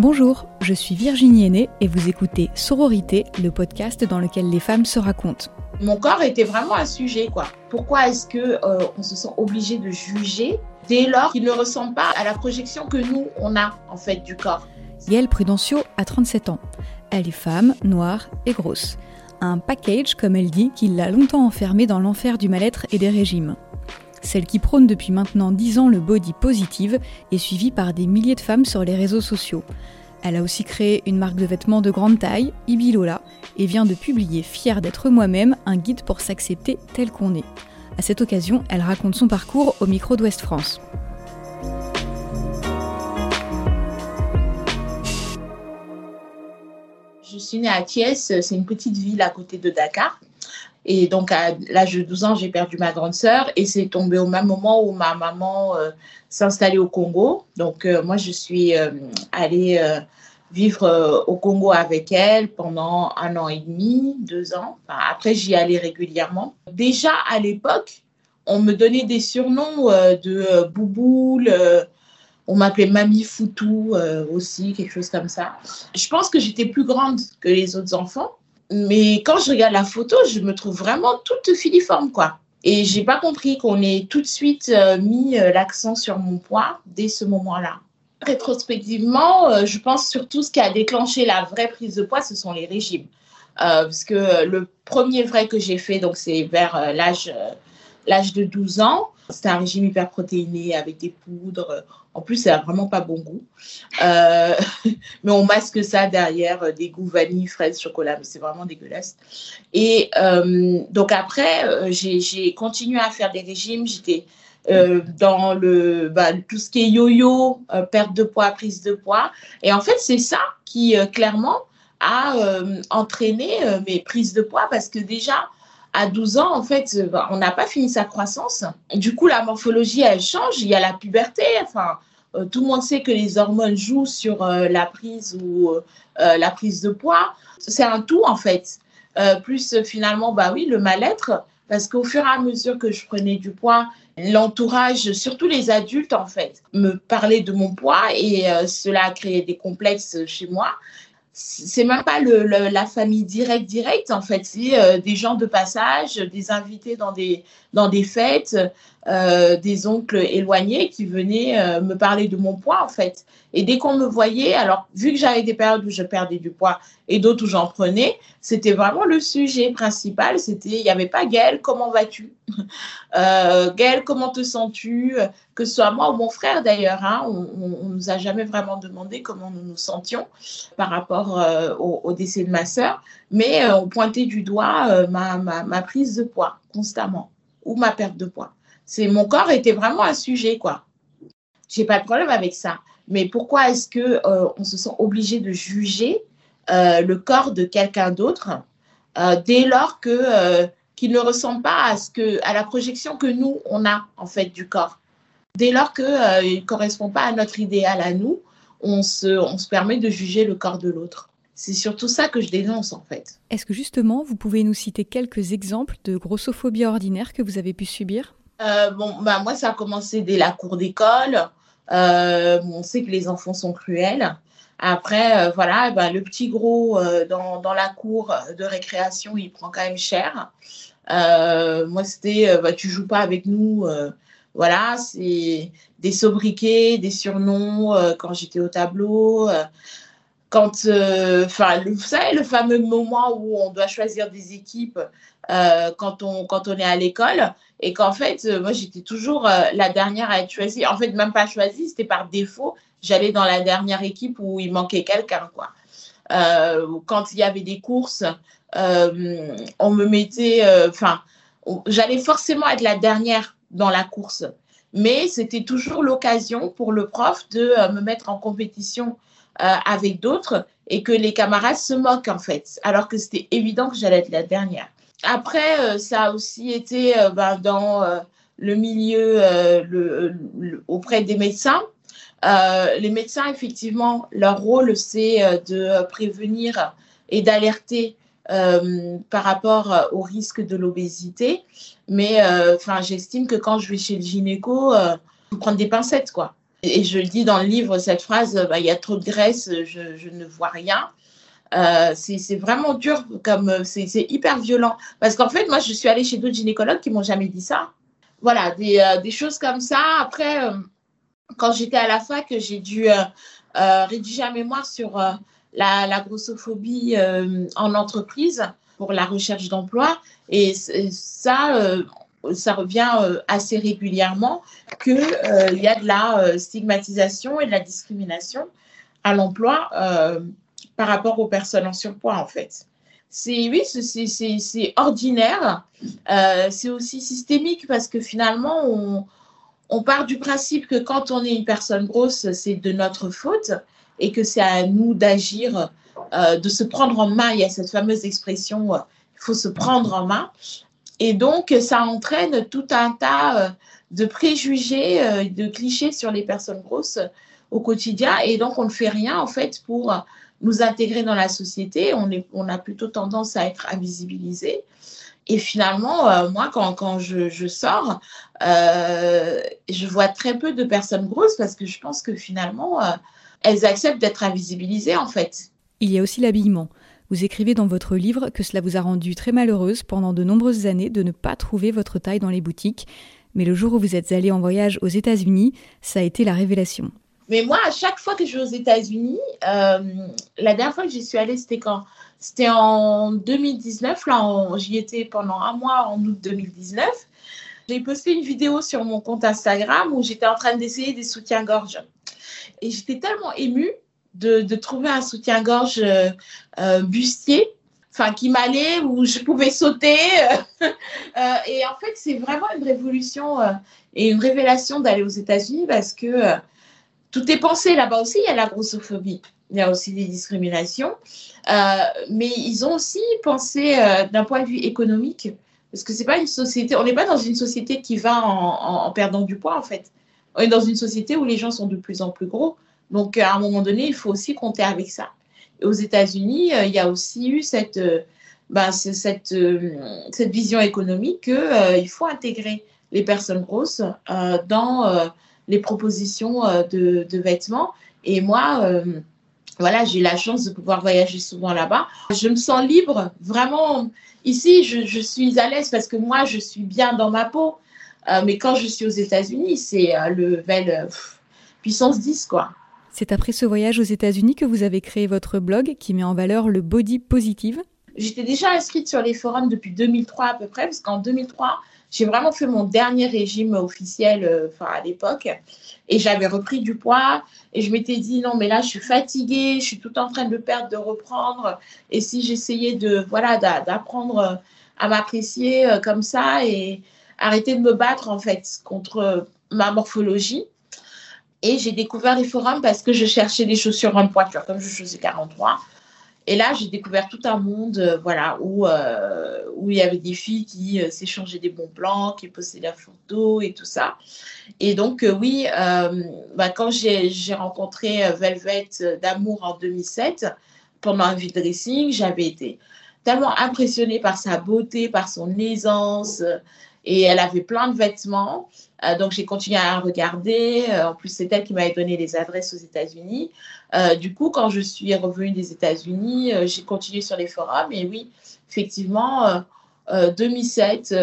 Bonjour, je suis Virginie Aînée et vous écoutez Sororité, le podcast dans lequel les femmes se racontent. Mon corps était vraiment un sujet, quoi. Pourquoi est-ce qu'on se sent obligé de juger dès lors qu'il ne ressemble pas à la projection que nous, on a, en fait, du corps? Yael Prudencio a 37 ans. Elle est femme, noire et grosse. Un package, comme elle dit, qui l'a longtemps enfermée dans l'enfer du mal-être et des régimes. Celle qui prône depuis maintenant 10 ans le body positive est suivie par des milliers de femmes sur les réseaux sociaux. Elle a aussi créé une marque de vêtements de grande taille, Ibilola, et vient de publier Fière d'être moi-même, un guide pour s'accepter tel qu'on est. À cette occasion, elle raconte son parcours au micro d'Ouest France. Je suis née à Thiès, c'est une petite ville à côté de Dakar. Et donc, à l'âge de 12 ans, j'ai perdu ma grande sœur et c'est tombé au même moment où ma maman s'est installée au Congo. Donc, moi, je suis allée vivre au Congo avec elle pendant 1 an et demi, 2 ans. Enfin, après, j'y allais régulièrement. Déjà, à l'époque, on me donnait des surnoms de bouboule. On m'appelait Mamie Foutou aussi, quelque chose comme ça. Je pense que j'étais plus grande que les autres enfants. Mais quand je regarde la photo, je me trouve vraiment toute filiforme, quoi. Et j'ai pas compris qu'on ait tout de suite mis l'accent sur mon poids dès ce moment-là. Rétrospectivement, je pense surtout ce qui a déclenché la vraie prise de poids, ce sont les régimes. Parce que le premier vrai que j'ai fait, donc c'est vers l'âge de 12 ans. C'était un régime hyper protéiné avec des poudres. En plus, ça n'a vraiment pas bon goût. Mais on masque ça derrière des goûts vanille, fraises, chocolat. Mais c'est vraiment dégueulasse. Et donc après, j'ai continué à faire des régimes. J'étais dans tout ce qui est yo-yo, perte de poids, prise de poids. Et en fait, c'est ça qui clairement a entraîné mes prises de poids parce que déjà, à 12 ans, en fait, on n'a pas fini sa croissance. Du coup, la morphologie, elle change. Il y a la puberté. Enfin, tout le monde sait que les hormones jouent sur la prise ou la prise de poids. C'est un tout, en fait. Plus, finalement, le mal-être. Parce qu'au fur et à mesure que je prenais du poids, l'entourage, surtout les adultes, en fait, me parlaient de mon poids et cela a créé des complexes chez moi. C'est même pas la famille directe, en fait. C'est des gens de passage, des invités dans des fêtes, des oncles éloignés qui venaient me parler de mon poids, en fait. Et dès qu'on me voyait, alors, vu que j'avais des périodes où je perdais du poids et d'autres où j'en prenais, c'était vraiment le sujet principal. C'était, il n'y avait pas « Gaëlle, comment vas-tu » Gaëlle, comment te sens-tu ? Que ce soit moi ou mon frère, d'ailleurs, hein, on ne nous a jamais vraiment demandé comment nous nous sentions par rapport au décès de ma sœur, mais on pointait du doigt ma prise de poids constamment ou ma perte de poids. Mon corps était vraiment un sujet, quoi. J'ai pas de problème avec ça, mais pourquoi est-ce qu'on se sent obligé de juger le corps de quelqu'un d'autre dès lors que qui ne ressemble pas à la projection que nous, on a, en fait, du corps. Dès lors qu'il ne correspond pas à notre idéal à nous, on se permet de juger le corps de l'autre. C'est surtout ça que je dénonce, en fait. Est-ce que, justement, vous pouvez nous citer quelques exemples de grossophobie ordinaire que vous avez pu subir ? Moi, ça a commencé dès la cour d'école. On sait que les enfants sont cruels. Après, le petit gros dans la cour de récréation, il prend quand même cher. Moi, c'était tu joues pas avec nous. C'est des sobriquets, des surnoms quand j'étais au tableau. Vous savez, le fameux moment où on doit choisir des équipes quand on est à l'école et qu'en fait, moi, j'étais toujours la dernière à être choisie. En fait, même pas choisie, c'était par défaut. J'allais dans la dernière équipe où il manquait quelqu'un, quoi. Quand il y avait des courses, on me mettait... j'allais forcément être la dernière dans la course. Mais c'était toujours l'occasion pour le prof de me mettre en compétition avec d'autres et que les camarades se moquent, en fait, alors que c'était évident que j'allais être la dernière. Après, ça a aussi été dans le milieu auprès des médecins. Les médecins, effectivement, leur rôle, c'est de prévenir et d'alerter par rapport au risque de l'obésité. Mais j'estime que quand je vais chez le gynéco, il faut prendre des pincettes, quoi. Et je le dis dans le livre, cette phrase, bah, y a trop de graisse, je ne vois rien. C'est vraiment dur, comme c'est hyper violent. Parce qu'en fait, moi, je suis allée chez d'autres gynécologues qui m'ont jamais dit ça. Voilà, des choses comme ça. Après, quand j'étais à la fac, j'ai dû rédiger un mémoire sur la grossophobie en entreprise pour la recherche d'emploi. Et ça... ça revient assez régulièrement qu'il y a de la stigmatisation et de la discrimination à l'emploi par rapport aux personnes en surpoids, en fait. Oui, c'est ordinaire, c'est aussi systémique parce que finalement, on part du principe que quand on est une personne grosse, c'est de notre faute et que c'est à nous d'agir, de se prendre en main. Il y a cette fameuse expression « il faut se prendre en main ». Et donc, ça entraîne tout un tas de préjugés, de clichés sur les personnes grosses au quotidien. Et donc, on ne fait rien, en fait, pour nous intégrer dans la société. On a plutôt tendance à être invisibilisé. Et finalement, moi, quand je sors, je vois très peu de personnes grosses parce que je pense que finalement, elles acceptent d'être invisibilisées, en fait. Il y a aussi l'habillement. Vous écrivez dans votre livre que cela vous a rendu très malheureuse pendant de nombreuses années de ne pas trouver votre taille dans les boutiques. Mais le jour où vous êtes allée en voyage aux États-Unis, ça a été la révélation. Mais moi, à chaque fois que je vais aux États-Unis, la dernière fois que j'y suis allée, c'était en 2019. Là, j'y étais pendant un mois en août 2019. J'ai posté une vidéo sur mon compte Instagram où j'étais en train d'essayer des soutiens-gorge. Et j'étais tellement émue de trouver un soutien-gorge bustier, enfin qui m'allait, où je pouvais sauter. Et en fait, c'est vraiment une révolution et une révélation d'aller aux États-Unis parce que tout est pensé là-bas aussi. Il y a la grossophobie, il y a aussi des discriminations. Mais ils ont aussi pensé d'un point de vue économique parce que c'est pas une société, on n'est pas dans une société qui va en perdant du poids en fait. On est dans une société où les gens sont de plus en plus gros. Donc, à un moment donné, il faut aussi compter avec ça. Et aux États-Unis, il y a aussi eu cette vision économique qu'il faut intégrer les personnes grosses dans les propositions de vêtements. Et moi, voilà, j'ai la chance de pouvoir voyager souvent là-bas. Je me sens libre, vraiment. Ici, je suis à l'aise parce que moi, je suis bien dans ma peau. Mais quand je suis aux États-Unis, c'est le level puissance 10, quoi. C'est après ce voyage aux États-Unis que vous avez créé votre blog qui met en valeur le body positive. J'étais déjà inscrite sur les forums depuis 2003 à peu près, parce qu'en 2003, j'ai vraiment fait mon dernier régime officiel à l'époque. Et j'avais repris du poids et je m'étais dit non, mais là, je suis fatiguée, je suis tout en train de perdre, de reprendre. Et si j'essayais d'apprendre à m'apprécier comme ça et arrêter de me battre en fait contre ma morphologie. Et j'ai découvert les forums parce que je cherchais des chaussures en pointure, comme je faisais 43. Et là, j'ai découvert tout un monde où il y avait des filles qui s'échangeaient des bons plans, qui postaient leurs photos et tout ça. Et donc, quand j'ai rencontré Velvet d'amour en 2007, pendant un vide dressing, j'avais été tellement impressionnée par sa beauté, par son aisance. Et elle avait plein de vêtements, donc j'ai continué à regarder. En plus, c'est elle qui m'avait donné les adresses aux États-Unis. Du coup, quand je suis revenue des États-Unis, j'ai continué sur les forums. Et oui, effectivement, 2007,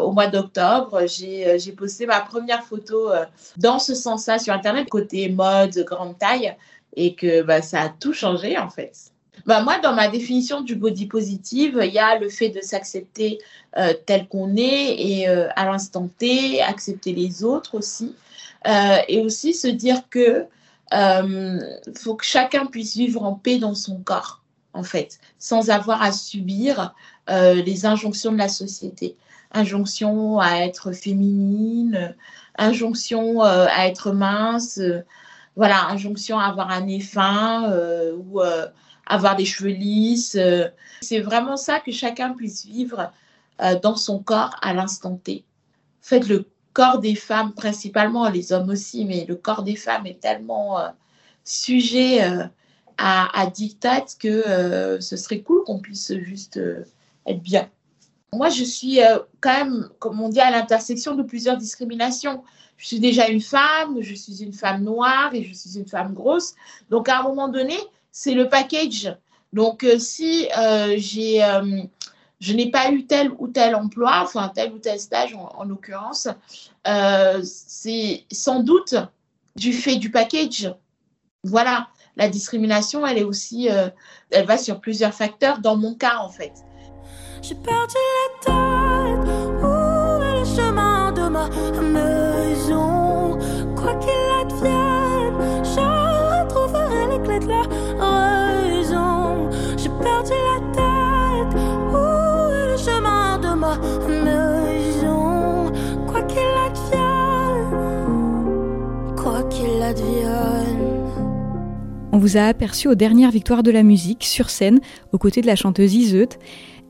au mois d'octobre, j'ai posté ma première photo dans ce sens-là sur Internet, côté mode, grande taille, et que ça a tout changé en fait. Moi, dans ma définition du body positive, il y a le fait de s'accepter tel qu'on est et à l'instant T, accepter les autres aussi. Et aussi se dire que faut que chacun puisse vivre en paix dans son corps, en fait, sans avoir à subir les injonctions de la société. Injonction à être féminine, injonction à être mince, injonction à avoir un nez fin ou... avoir des cheveux lisses. C'est vraiment ça, que chacun puisse vivre dans son corps à l'instant T. En fait, le corps des femmes, principalement les hommes aussi, mais le corps des femmes est tellement sujet à diktats que ce serait cool qu'on puisse juste être bien. moi, je suis quand même, comme on dit, à l'intersection de plusieurs discriminations. Je suis déjà une femme, je suis une femme noire et je suis une femme grosse. Donc, à un moment donné, c'est le package. Donc, si je n'ai pas eu tel ou tel emploi, enfin tel ou tel stage en l'occurrence, c'est sans doute du fait du package. Voilà, la discrimination, elle est aussi, elle va sur plusieurs facteurs, dans mon cas en fait. J'ai perdu la tête, où est le chemin de ma maison? Quoi qu'il advienne, je retrouverai l'éclat de la raison. J'ai perdu la tête, où est le chemin de ma maison? Quoi qu'il advienne, quoi qu'il advienne. On vous a aperçu aux dernières Victoires de la Musique, sur scène, aux côtés de la chanteuse Yseult,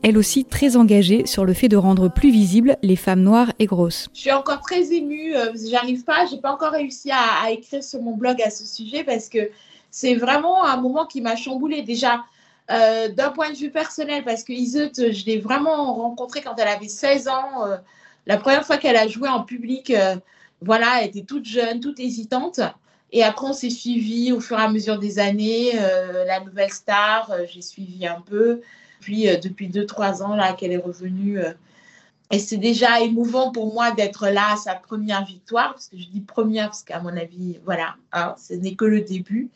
elle aussi très engagée sur le fait de rendre plus visibles les femmes noires et grosses. Je suis encore très émue, j'ai pas encore réussi à écrire sur mon blog à ce sujet parce que c'est vraiment un moment qui m'a chamboulée déjà d'un point de vue personnel parce que Yseult, je l'ai vraiment rencontrée quand elle avait 16 ans, la première fois qu'elle a joué en public, voilà, elle était toute jeune, toute hésitante. Et après, on s'est suivi au fur et à mesure des années. La Nouvelle Star, j'ai suivi un peu. Puis, depuis 2-3 ans, là, qu'elle est revenue. Et c'est déjà émouvant pour moi d'être là à sa première victoire. Parce que je dis première, parce qu'à mon avis, voilà, hein, ce n'est que le début.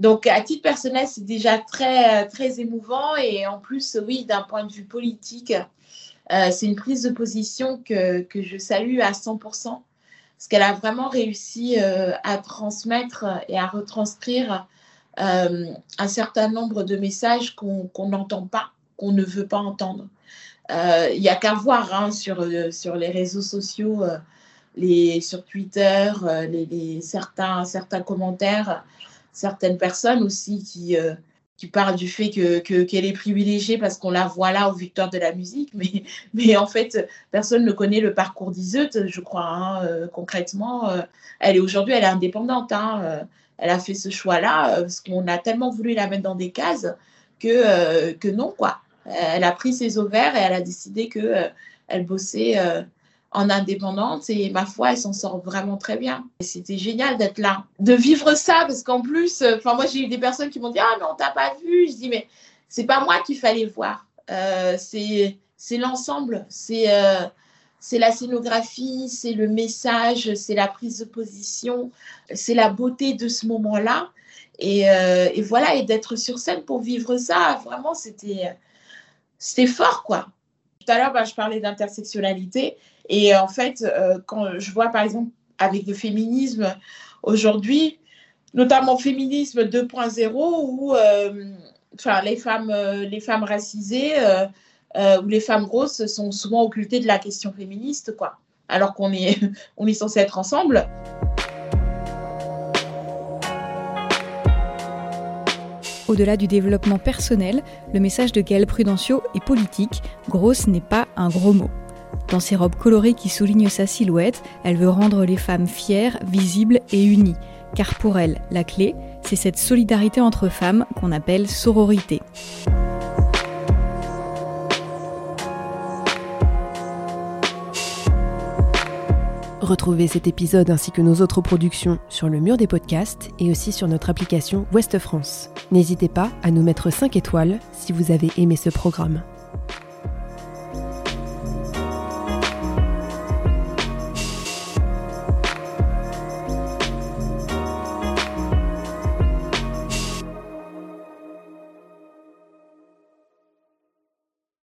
Donc, à titre personnel, c'est déjà très, très émouvant. Et en plus, oui, d'un point de vue politique, c'est une prise de position que je salue à 100%. Parce qu'elle a vraiment réussi à transmettre et à retranscrire un certain nombre de messages qu'on n'entend pas, qu'on ne veut pas entendre. Il n'y a qu'à voir hein, sur les réseaux sociaux, sur Twitter, certains commentaires, certaines personnes aussi qui parlent du fait qu'elle est privilégiée parce qu'on la voit là aux Victoires de la Musique, mais en fait, personne ne connaît le parcours d'Yseult, je crois, hein, concrètement. Elle est indépendante, hein, elle a fait ce choix-là, parce qu'on a tellement voulu la mettre dans des cases que non, quoi. Elle a pris ses ovaires et elle a décidé qu'elle bossait en indépendante et ma foi, elle s'en sort vraiment très bien. Et c'était génial d'être là, de vivre ça parce qu'en plus, moi j'ai eu des personnes qui m'ont dit « Ah mais on t'a pas vu ». Je dis « Mais c'est pas moi qu'il fallait voir, c'est l'ensemble, c'est la scénographie, c'est le message, c'est la prise de position, c'est la beauté de ce moment-là et voilà, et d'être sur scène pour vivre ça, vraiment c'était fort quoi. Tout à l'heure, je parlais d'intersectionnalité et en fait, quand je vois par exemple avec le féminisme aujourd'hui, notamment féminisme 2.0 où les femmes racisées ou les femmes grosses sont souvent occultées de la question féministe, quoi, alors qu'on est censé être ensemble. Au-delà du développement personnel, le message de Yael Prudencio est politique, grosse n'est pas un gros mot. Dans ses robes colorées qui soulignent sa silhouette, elle veut rendre les femmes fières, visibles et unies. Car pour elle, la clé, c'est cette solidarité entre femmes qu'on appelle sororité. Retrouvez cet épisode ainsi que nos autres productions sur le mur des podcasts et aussi sur notre application Ouest France. N'hésitez pas à nous mettre 5 étoiles si vous avez aimé ce programme.